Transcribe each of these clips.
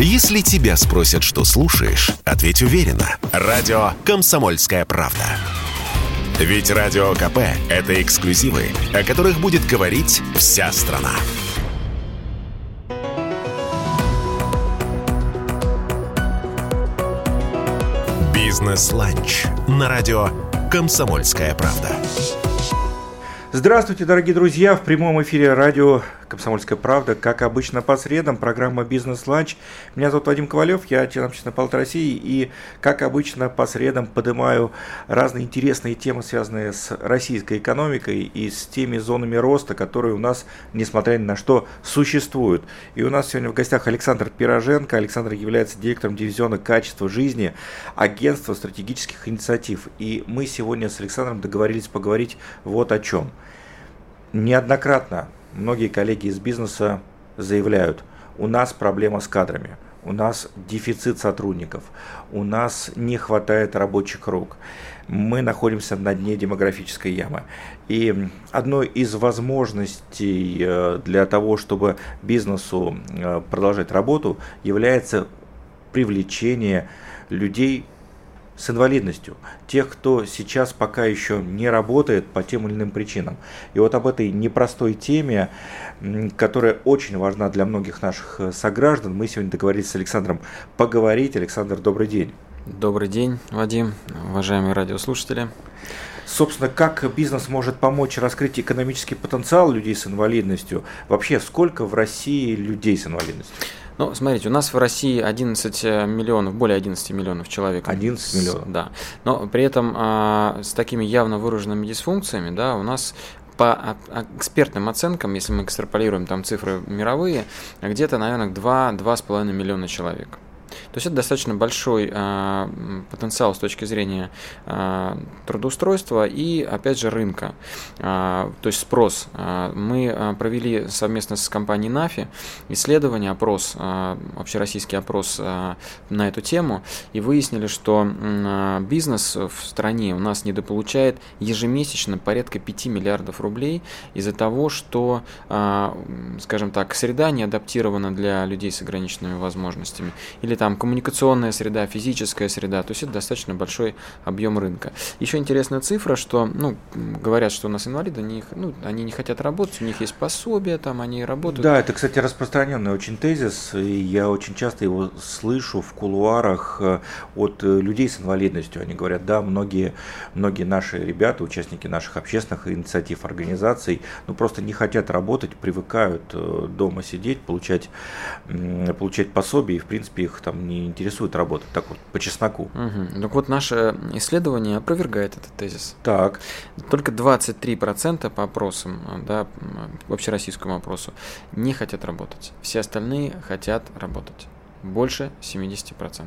Если тебя спросят, что слушаешь, ответь уверенно. Радио «Комсомольская правда». Ведь Радио КП – это эксклюзивы, о которых будет говорить вся страна. «Бизнес-ланч» на радио «Комсомольская правда». Здравствуйте, дорогие друзья! В прямом эфире радио «Комсомольская правда», как обычно, по средам, программа «Бизнес-ланч». Меня зовут Вадим Ковалев, я член общественной палаты России, и, как обычно, по средам поднимаю разные интересные темы, связанные с российской экономикой и с теми зонами роста, которые у нас, несмотря ни на что, существуют. И у нас сегодня в гостях Александр Пироженко. Александр является директором дивизиона «Качество жизни» Агентства стратегических инициатив. И мы сегодня с Александром договорились поговорить вот о чем. Неоднократно многие коллеги из бизнеса заявляют: у нас проблема с кадрами, у нас дефицит сотрудников, у нас не хватает рабочих рук, мы находимся на дне демографической ямы. И одной из возможностей для того, чтобы бизнесу продолжать работу, является привлечение людей с инвалидностью, тех, кто сейчас пока еще не работает по тем или иным причинам. И вот об этой непростой теме, которая очень важна для многих наших сограждан, мы сегодня договорились с Александром поговорить. Александр, добрый день. Добрый день, Вадим, уважаемые радиослушатели. Собственно, как бизнес может помочь раскрыть экономический потенциал людей с инвалидностью? Вообще, сколько в России людей с инвалидностью? Ну, смотрите, у нас в России 11 миллионов человек. 11 миллионов? Да. Но при этом с такими явно выраженными дисфункциями, да, у нас по экспертным оценкам, если мы экстраполируем там цифры мировые, где-то, наверное, 2-2,5 миллиона человек. То есть это достаточно большой потенциал с точки зрения трудоустройства и, опять же, рынка, то есть спрос. Мы провели совместно с компанией НАФИ исследование, опрос, общероссийский опрос на эту тему, и выяснили, что бизнес в стране у нас недополучает ежемесячно порядка 5 миллиардов рублей из-за того, что, скажем так, среда не адаптирована для людей с ограниченными возможностями, или там коммуникационная среда, физическая среда, то есть это достаточно большой объем рынка. Еще интересная цифра, что, говорят, что у нас инвалиды, они не хотят работать, у них есть пособие, там они работают. Да, это, кстати, распространенный очень тезис, и я очень часто его слышу в кулуарах от людей с инвалидностью. Они говорят: да, многие наши ребята, участники наших общественных инициатив, организаций, просто не хотят работать, привыкают дома сидеть, получать пособие, и, в принципе, их не интересует работа, так вот, по чесноку. Угу. Так вот, наше исследование опровергает этот тезис. Так. Только 23% по опросам, да, общероссийскому опросу, не хотят работать. Все остальные хотят работать. Больше 70%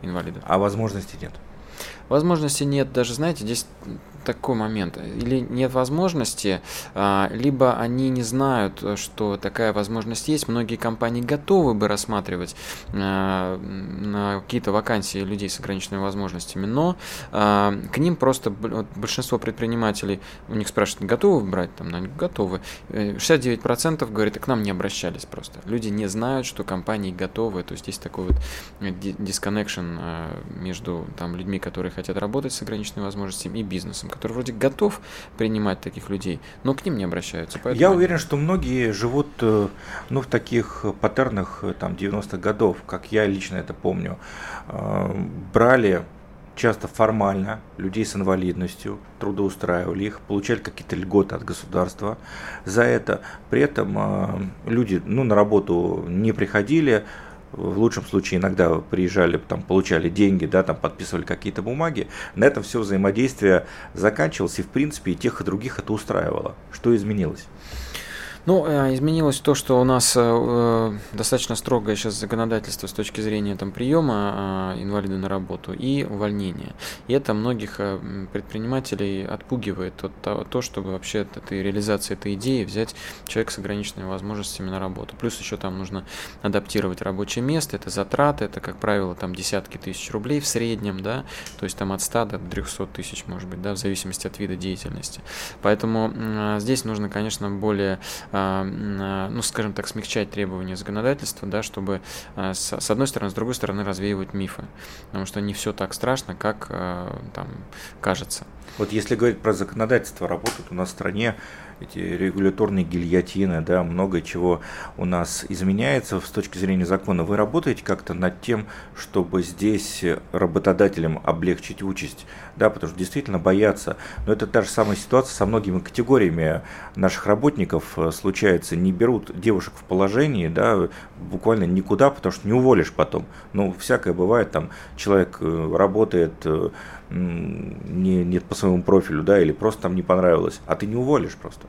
инвалидов. А возможностей нет? Возможности нет, даже, знаете, здесь такой момент. Или нет возможности, либо они не знают, что такая возможность есть. Многие компании готовы бы рассматривать какие-то вакансии людей с ограниченными возможностями, но к ним просто большинство предпринимателей, у них спрашивают: готовы брать? Там, они готовы. 69% говорит: к нам не обращались просто. Люди не знают, что компании готовы. То есть есть такой вот дисконнекшн между людьми, которые хотят работать с ограниченными возможностями, и бизнесом, который вроде готов принимать таких людей, но к ним не обращаются. Я уверен, что многие живут в таких паттернах 90-х годов, как я лично это помню. Брали часто формально людей с инвалидностью, трудоустраивали их, получали какие-то льготы от государства за это. При этом люди на работу не приходили. В лучшем случае иногда приезжали, получали деньги, подписывали какие-то бумаги. На этом все взаимодействие заканчивалось, и в принципе и тех, и других это устраивало. Что изменилось? Изменилось то, что у нас достаточно строгое сейчас законодательство с точки зрения приема инвалида на работу и увольнения. И это многих предпринимателей отпугивает от того, чтобы вообще от реализации этой идеи взять человека с ограниченными возможностями на работу. Плюс еще нужно адаптировать рабочее место, это затраты, это, как правило, десятки тысяч рублей в среднем, да, то есть от 100 до 300 тысяч, может быть, да, в зависимости от вида деятельности. Поэтому здесь нужно, конечно, более ну, скажем так, смягчать требования законодательства, да, чтобы с одной стороны, с другой стороны развеивать мифы, потому что не все так страшно, как там кажется. Вот если говорить про законодательство, работают у нас в стране эти регуляторные гильотины, да, много чего у нас изменяется с точки зрения закона. Вы работаете как-то над тем, чтобы здесь работодателям облегчить участь, да, потому что действительно боятся. Но это та же самая ситуация со многими категориями наших работников случается. Не берут девушек в положении, да, буквально никуда, потому что не уволишь потом. Ну, всякое бывает, там человек работает не по своему профилю, да, или просто там не понравилось, а ты не уволишь просто.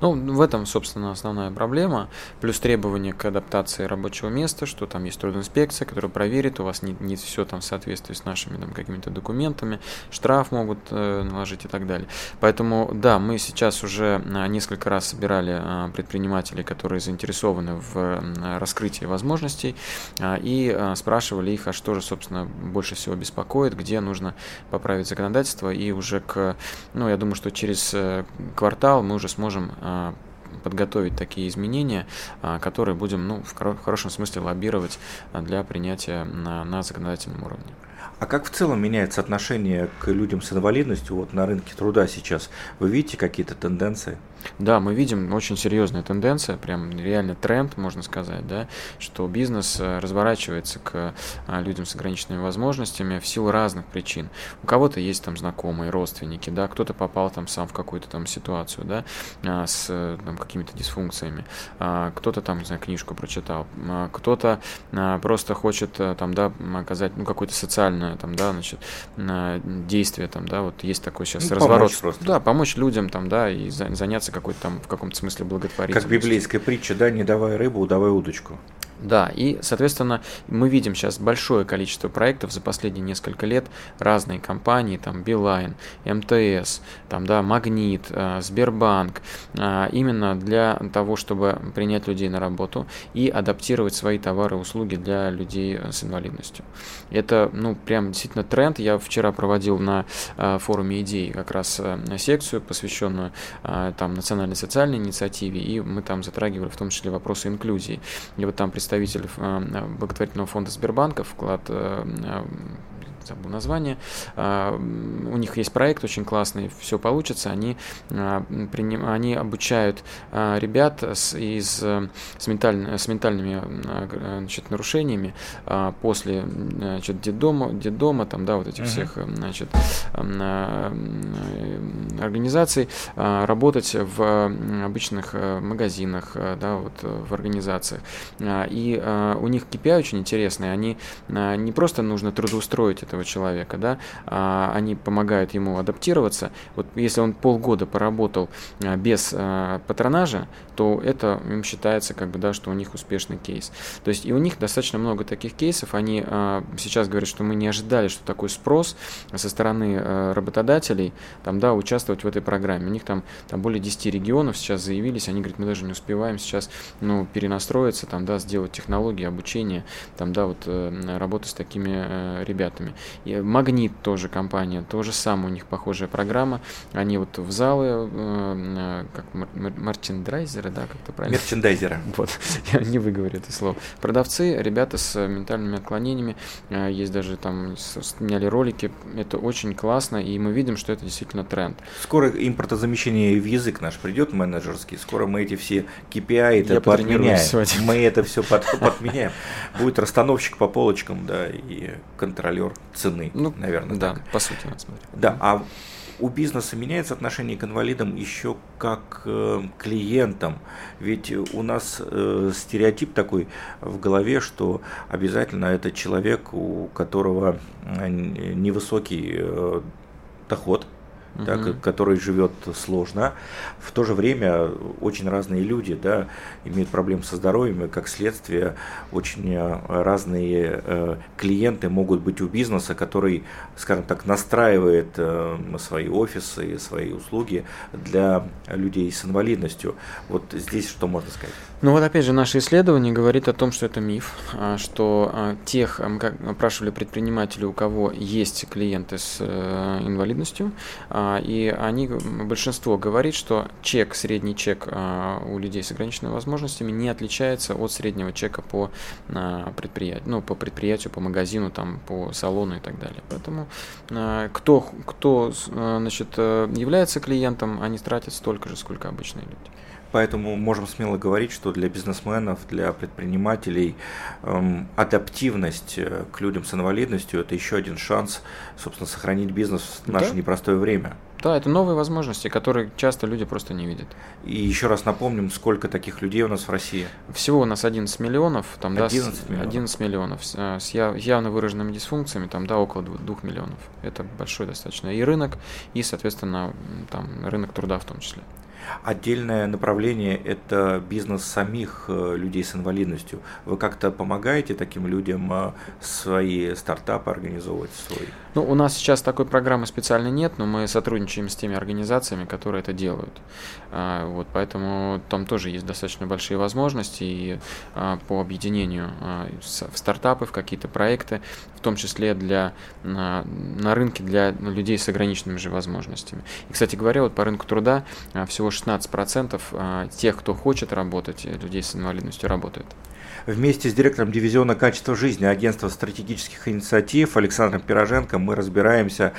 Ну, в этом, собственно, основная проблема, плюс требования к адаптации рабочего места, что там есть трудинспекция, которая проверит, у вас не все там в соответствии с нашими там какими-то документами, штраф могут наложить и так далее. Поэтому, да, мы сейчас уже несколько раз собирали предпринимателей, которые заинтересованы в раскрытии возможностей, и спрашивали их, а что же, собственно, больше всего беспокоит, где нужно поправить законодательство, и уже я думаю, что через квартал мы уже сможем подготовить такие изменения, которые будем, в хорошем смысле лоббировать для принятия на законодательном уровне. А как в целом меняется отношение к людям с инвалидностью вот на рынке труда сейчас? Вы видите какие-то тенденции? Да, мы видим очень серьезная тенденция, прям реально тренд, можно сказать, да, что бизнес разворачивается к людям с ограниченными возможностями в силу разных причин. У кого-то есть там знакомые, родственники, да, кто-то попал там сам в какую-то там ситуацию, да, с там какими-то дисфункциями, кто-то там, не знаю, книжку прочитал, кто-то просто хочет там, да, оказать, какое-то социальное там, да, значит, действие там, да, вот есть такой сейчас разворот. Помочь просто. Да, помочь людям там, да, и заняться какой-то там в каком-то смысле благотворительностью. Как библейская притча, да, не давай рыбу, давай удочку. Да, и, соответственно, мы видим сейчас большое количество проектов за последние несколько лет, разные компании, там, Билайн, МТС, там, да, Магнит, Сбербанк, именно для того, чтобы принять людей на работу и адаптировать свои товары и услуги для людей с инвалидностью. Это, прям действительно тренд. Я вчера проводил на форуме идей как раз секцию, посвященную, там, национальной социальной инициативе, и мы там затрагивали в том числе вопросы инклюзии. И вот там представитель благотворительного фонда Сбербанка, вклад, забыл название, у них есть проект очень классный, все получится, они обучают ребят с ментальными, значит, нарушениями после, значит, детдома там, да, вот этих всех, значит, организаций, работать в обычных магазинах, да, вот в организациях. И у них KPI очень интересные, они не просто нужно трудоустроить этого человека, да, они помогают ему адаптироваться. Вот если он полгода поработал без патронажа, то это им считается, как бы, да, что у них успешный кейс. То есть и у них достаточно много таких кейсов. Они сейчас говорят, что мы не ожидали, что такой спрос со стороны работодателей там, да, участвовать в этой программе. У них там более 10 регионов сейчас заявились, они говорят, мы даже не успеваем сейчас перенастроиться, там, да, сделать технологии обучения, там, да, вот работы с такими ребятами. И Магнит тоже компания, то же самое, у них похожая программа. Они вот в залы, как мерчендайзеры, да, как-то правильно? Мерчендайзеры. Вот, я не выговорю это слово. Продавцы, ребята с ментальными отклонениями, есть даже там, сняли ролики, это очень классно, и мы видим, что это действительно тренд. Скоро импортозамещение в язык наш придет, менеджерский, скоро мы эти все KPI это подменяем. Мы это все подменяем. Будет расстановщик по полочкам, да, и контролер цены, наверное. Да, так. По сути, смотри. Да, а у бизнеса меняется отношение к инвалидам еще как клиентам. Ведь у нас стереотип такой в голове, что обязательно это человек, у которого невысокий доход, так, который живет сложно. В то же время очень разные люди, да, имеют проблемы со здоровьем, и как следствие очень разные клиенты могут быть у бизнеса, который, скажем так, настраивает свои офисы, свои услуги для людей с инвалидностью. Вот здесь что можно сказать? Ну вот опять же наше исследование говорит о том, что это миф, что мы опрашивали предпринимателей, у кого есть клиенты с инвалидностью, И они, большинство говорит, что чек, средний чек у людей с ограниченными возможностями не отличается от среднего чека по предприятию, по магазину, там, по салону и так далее. Поэтому кто значит, является клиентом, они тратят столько же, сколько обычные люди. Поэтому можем смело говорить, что для бизнесменов, для предпринимателей адаптивность к людям с инвалидностью – это еще один шанс, собственно, сохранить бизнес в наше непростое время. Да, это новые возможности, которые часто люди просто не видят. И еще раз напомним, сколько таких людей у нас в России? Всего у нас 11 миллионов, там, 11 миллионов. С явно выраженными дисфункциями, там, около 2 миллионов. Это большой достаточно и рынок, и, соответственно, там, рынок труда в том числе. Отдельное направление – это бизнес самих людей с инвалидностью. Вы как-то помогаете таким людям свои стартапы организовывать? У нас сейчас такой программы специально нет, но мы сотрудничаем с теми организациями, которые это делают. Поэтому там тоже есть достаточно большие возможности и по объединению в стартапы, в какие-то проекты, в том числе на рынке для людей с ограниченными же возможностями. И, кстати говоря, по рынку труда всего 16% тех, кто хочет работать, людей с инвалидностью работают. Вместе с директором дивизиона «Качество жизни» Агентства стратегических инициатив Александром Пироженко мы разбираемся,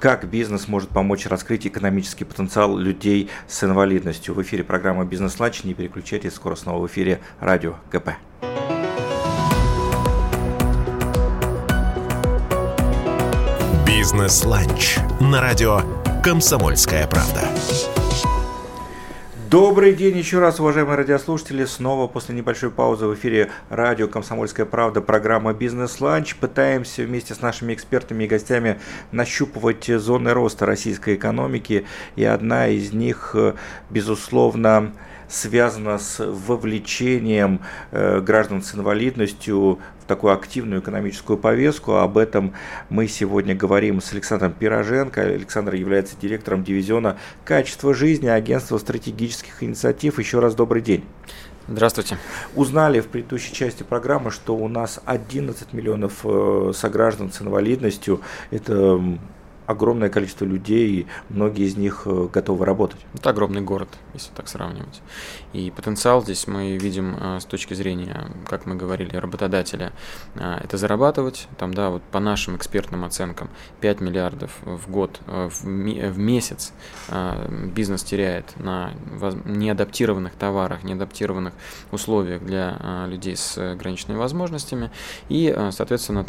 как бизнес может помочь раскрыть экономический потенциал людей с инвалидностью. В эфире программа «Бизнес-ланч». Не переключайтесь, скоро снова в эфире радио КП. «Бизнес-ланч» на радио «Комсомольская правда». Добрый день еще раз, уважаемые радиослушатели. Снова после небольшой паузы в эфире радио «Комсомольская правда», программа «Бизнес-ланч». Пытаемся вместе с нашими экспертами и гостями нащупывать зоны роста российской экономики. И одна из них, безусловно, связана с вовлечением граждан с инвалидностью в такую активную экономическую повестку. Об этом мы сегодня говорим с Александром Пироженко. Александр является директором дивизиона «Качество жизни» Агентства стратегических инициатив. Еще раз добрый день. Здравствуйте. Узнали в предыдущей части программы, что у нас 11 миллионов сограждан с инвалидностью. Это огромное количество людей, многие из них готовы работать. Это огромный город, если так сравнивать. И потенциал здесь мы видим с точки зрения, как мы говорили, работодателя. Это зарабатывать, по нашим экспертным оценкам, 5 миллиардов в год, в месяц бизнес теряет на неадаптированных товарах, неадаптированных условиях для людей с ограниченными возможностями. И, соответственно,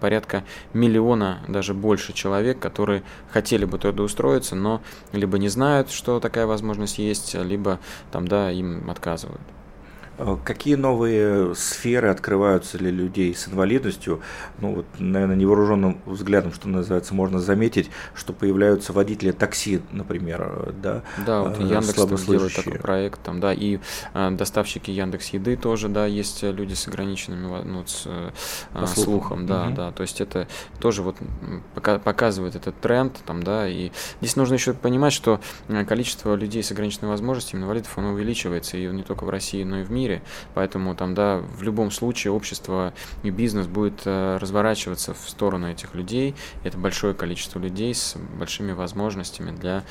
порядка миллиона, даже больше человек, которые хотели бы трудоустроиться, но либо не знают, что такая возможность есть, либо им отказывают. Какие новые сферы открываются для людей с инвалидностью? Наверное, невооруженным взглядом, что называется, можно заметить, что появляются водители такси, например, Яндекс делает такой проект, и доставщики Яндекс.Еды тоже, есть люди с ограниченным слухом, то есть это тоже показывает этот тренд, и здесь нужно еще понимать, что количество людей с ограниченными возможностями, инвалидов, оно увеличивается, и не только в России, но и в мире. Поэтому в любом случае общество и бизнес будет разворачиваться в сторону этих людей. Это большое количество людей с большими возможностями для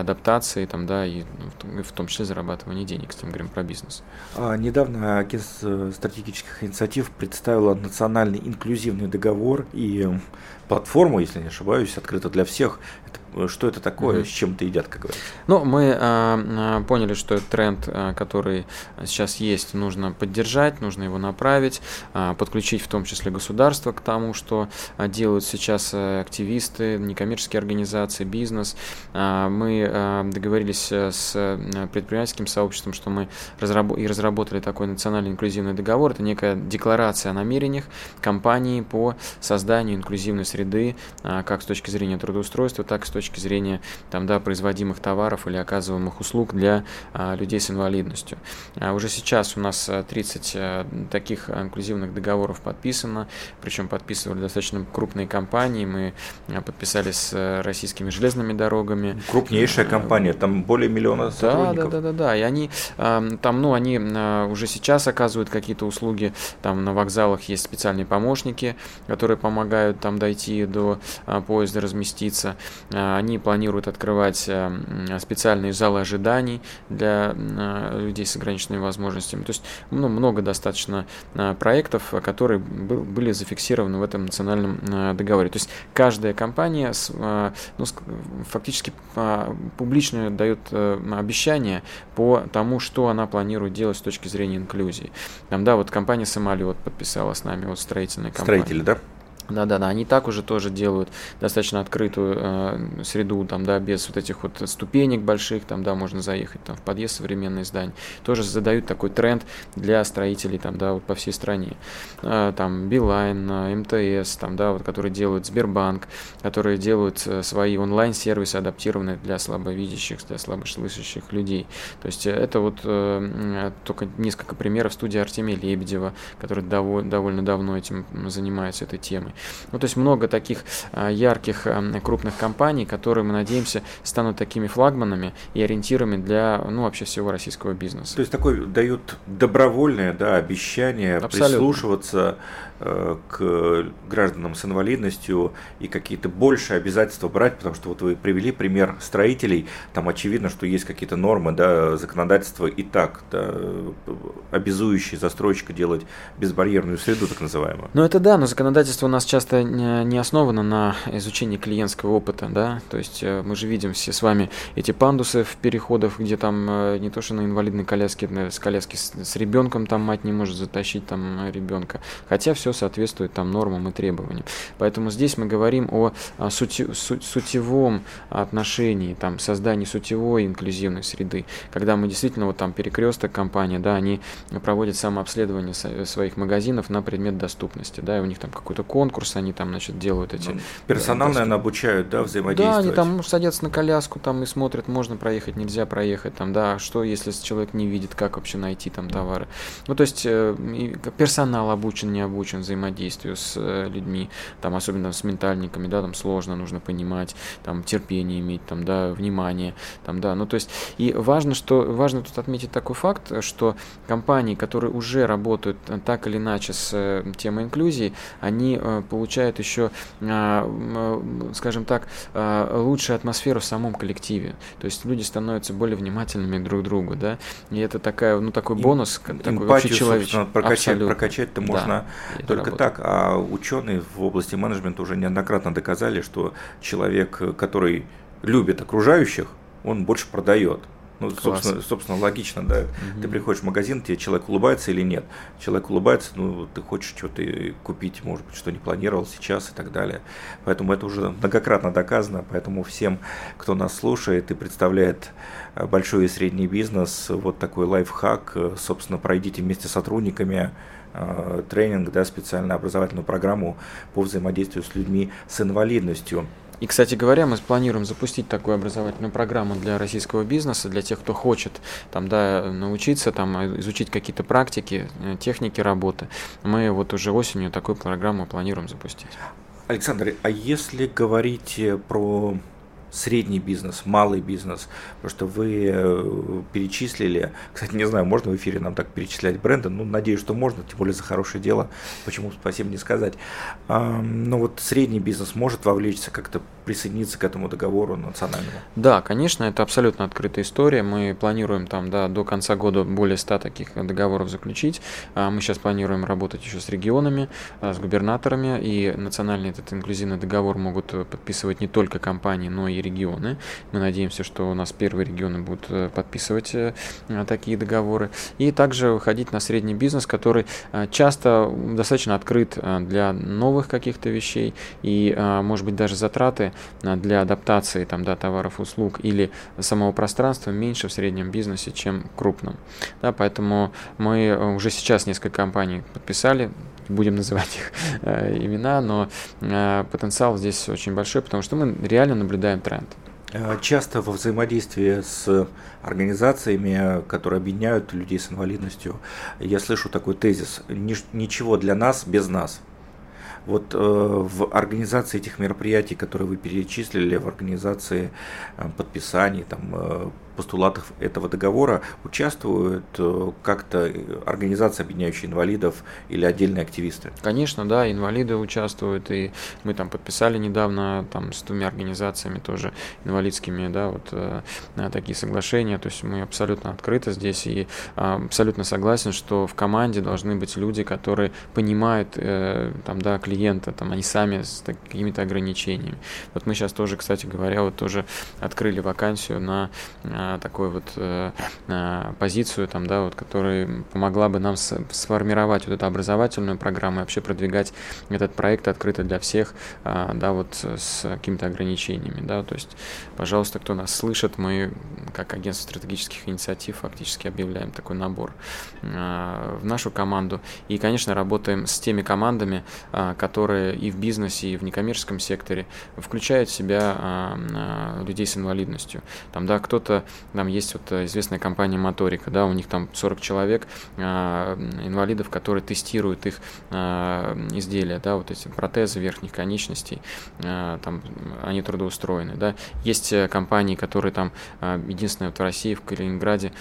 адаптации, и в том числе зарабатывания денег, если мы говорим про бизнес. Недавно Агентство стратегических инициатив представило национальный инклюзивный договор и платформу, если не ошибаюсь, открыто для всех. Что это такое, с чем-то едят, как говорится? Мы поняли, что этот тренд, который сейчас есть, нужно поддержать, нужно его направить, подключить в том числе государство к тому, что делают сейчас активисты, некоммерческие организации, бизнес. Мы договорились с предпринимательским сообществом, что мы разработали такой национальный инклюзивный договор. Это некая декларация о намерениях компании по созданию инклюзивной среды, как с точки зрения трудоустройства, так и с точки зрения производимых товаров или оказываемых услуг для людей с инвалидностью. Уже сейчас у нас 30 таких инклюзивных договоров подписано, причем подписывали достаточно крупные компании. Мы подписали с российскими железными дорогами. Крупнейшая компания, там более миллиона сотрудников. Да. И они они уже сейчас оказывают какие-то услуги. На вокзалах есть специальные помощники, которые помогают дойти до поезда, разместиться. Они планируют открывать специальные залы ожиданий для людей с ограниченными возможностями. То есть много достаточно проектов, которые были зафиксированы в этом национальном договоре. То есть каждая компания фактически публично дает обещание по тому, что она планирует делать с точки зрения инклюзии. Компания «Самолет» подписала с нами, строительная компания. Строители, да? Да, они так уже тоже делают достаточно открытую среду, без ступенек больших, можно заехать в подъезд современных зданий. Тоже задают такой тренд для строителей, по всей стране. Билайн, МТС, которые делают Сбербанк, которые делают свои онлайн-сервисы, адаптированные для слабовидящих, для слабослышащих людей. То есть это только несколько примеров студии Артемия Лебедева, который довольно давно этим занимается, этой темой. То есть много таких ярких, крупных компаний, которые, мы надеемся, станут такими флагманами и ориентирами для вообще всего российского бизнеса. То есть такое дают добровольное обещание. Абсолютно. Прислушиваться к гражданам с инвалидностью и какие-то больше обязательства брать, потому что вы привели пример строителей, очевидно, что есть какие-то нормы, законодательства и так, обязующие застройщика делать безбарьерную среду, так называемую. Но законодательство у нас часто не основано на изучении клиентского опыта, то есть мы же видим все с вами эти пандусы в переходах, где не то что на инвалидной коляске, с коляски с ребенком мать не может затащить ребенка, хотя все соответствует нормам и требованиям. Поэтому здесь мы говорим о сутевом отношении, создании сутевой инклюзивной среды, когда мы действительно перекресток компании, они проводят самообследование своих магазинов на предмет доступности, и у них какой-то конкурс, они делают эти... Персонал, наверное, обучают, взаимодействовать. Да, они садятся на коляску, и смотрят, можно проехать, нельзя проехать, что если человек не видит, как вообще найти товары. То есть персонал обучен, не обучен взаимодействию с людьми, особенно с ментальниками, сложно, нужно понимать, терпение иметь, внимание, то есть, и важно тут отметить такой факт, что компании, которые уже работают так или иначе с темой инклюзии, они получают еще, скажем так, лучшую атмосферу в самом коллективе. То есть люди становятся более внимательными друг к другу, и это такой бонус. Эмпатию, собственно, прокачать-то можно только так. А ученые в области менеджмента уже неоднократно доказали, что человек, который любит окружающих, он больше продает. Собственно, логично, Угу. Ты приходишь в магазин, тебе человек улыбается или нет. Человек улыбается, ты хочешь что-то купить, может быть, что не планировал сейчас и так далее. Поэтому это уже многократно доказано. Поэтому всем, кто нас слушает и представляет большой и средний бизнес, вот такой лайфхак. Собственно, пройдите вместе с сотрудниками тренинг, специальную образовательную программу по взаимодействию с людьми с инвалидностью. И, кстати говоря, мы планируем запустить такую образовательную программу для российского бизнеса, для тех, кто хочет научиться, изучить какие-то практики, техники работы. Мы уже осенью такую программу планируем запустить. Александр, а если говорить про средний бизнес, малый бизнес, потому что вы перечислили, кстати, не знаю, можно в эфире нам так перечислять бренды, надеюсь, что можно, тем более за хорошее дело, почему спасибо не сказать. Но средний бизнес может вовлечься, как-то присоединиться к этому договору национальному? Да, конечно, это абсолютно открытая история, мы планируем до конца года более 100 таких договоров заключить, мы сейчас планируем работать еще с регионами, с губернаторами, и национальный этот инклюзивный договор могут подписывать не только компании, но и регионы. Мы надеемся, что у нас первые регионы будут подписывать такие договоры. И также выходить на средний бизнес, который часто достаточно открыт для новых каких-то вещей и, может быть, даже затраты для адаптации товаров, услуг или самого пространства меньше в среднем бизнесе, чем в крупном. Поэтому мы уже сейчас несколько компаний подписали, будем называть их имена, но потенциал здесь очень большой, потому что мы реально наблюдаем тренд. Часто во взаимодействии с организациями, которые объединяют людей с инвалидностью, я слышу такой тезис: «Ничего для нас без нас». В организации этих мероприятий, которые вы перечислили, в организации подписаний, постулатов этого договора участвуют как-то организации, объединяющие инвалидов или отдельные активисты? Конечно, да, инвалиды участвуют, и мы там подписали недавно там, с 2 организациями тоже инвалидскими, да, вот такие соглашения, то есть мы абсолютно открыты здесь и абсолютно согласен, что в команде должны быть люди, которые понимают там, да, клиента, там, они сами с какими-то ограничениями. Вот мы сейчас тоже, кстати говоря, вот тоже открыли вакансию на такую вот позицию, там, да, вот, которая помогла бы нам сформировать вот эту образовательную программу и вообще продвигать этот проект открыто для всех, да, вот с какими-то ограничениями, да, то есть, пожалуйста, кто нас слышит, мы как агентство стратегических инициатив фактически объявляем такой набор в нашу команду и, конечно, работаем с теми командами, которые и в бизнесе, и в некоммерческом секторе включают в себя людей с инвалидностью. Там, да, кто-то, там есть вот известная компания Моторика, да, у них там 40 человек инвалидов, которые тестируют их изделия, да, вот эти протезы верхних конечностей, там они трудоустроены, да. Есть компании, которые там единственная вот в России, в Калининграде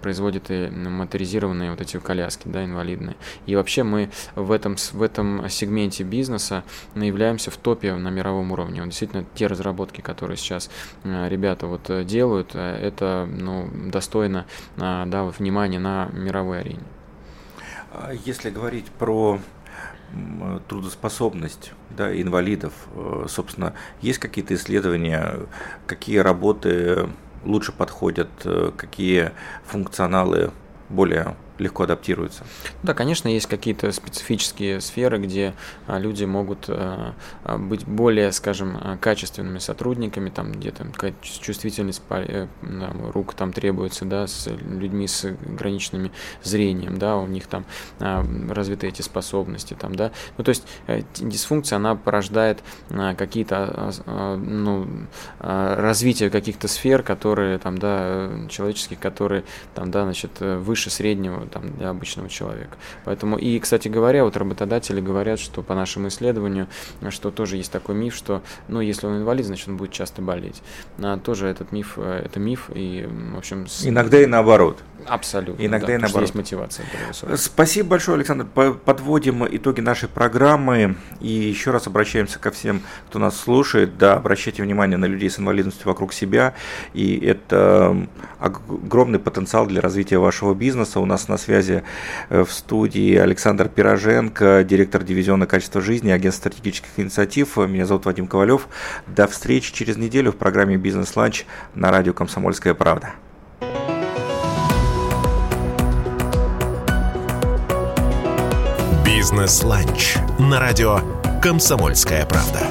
производят и моторизированные вот эти коляски, да, инвалидные. И вообще мы в этом сегменте бизнеса являемся в топе на мировом уровне. Вот действительно, те разработки, которые сейчас ребята вот делают, это, ну, достойно, да, вот, внимания на мировой арене. Если говорить про трудоспособность, да, инвалидов, собственно, есть какие-то исследования, какие работы лучше подходят, какие функционалы более легко адаптируются? Да, конечно, есть какие-то специфические сферы, где люди могут быть более, скажем, качественными сотрудниками, там где-то какая-то чувствительность рук там требуется, да, с людьми с ограниченным зрением, да, у них там развиты эти способности, там, да. Ну, то есть дисфункция, она порождает какие-то, ну, развитие каких-то сфер, которые, там, да, человеческих, которые, там, да, значит, выше среднего, там, для обычного человека. Поэтому, и, кстати говоря, вот работодатели говорят, что по нашему исследованию, что тоже есть такой миф, что, ну, если он инвалид, значит, он будет часто болеть. Тоже этот миф, это миф, и, в общем... Иногда и наоборот. Абсолютно. Иногда, да, и наоборот. Есть мотивация. Спасибо большое, Александр. Подводим итоги нашей программы и еще раз обращаемся ко всем, кто нас слушает. Да, обращайте внимание на людей с инвалидностью вокруг себя, и это огромный потенциал для развития вашего бизнеса. У нас на связи в студии Александр Пироженко, директор дивизиона «Качество жизни», агентство стратегических инициатив. Меня зовут Вадим Ковалев. До встречи через неделю в программе «Бизнес-ланч» на радио «Комсомольская правда». «Бизнес-ланч» на радио «Комсомольская правда».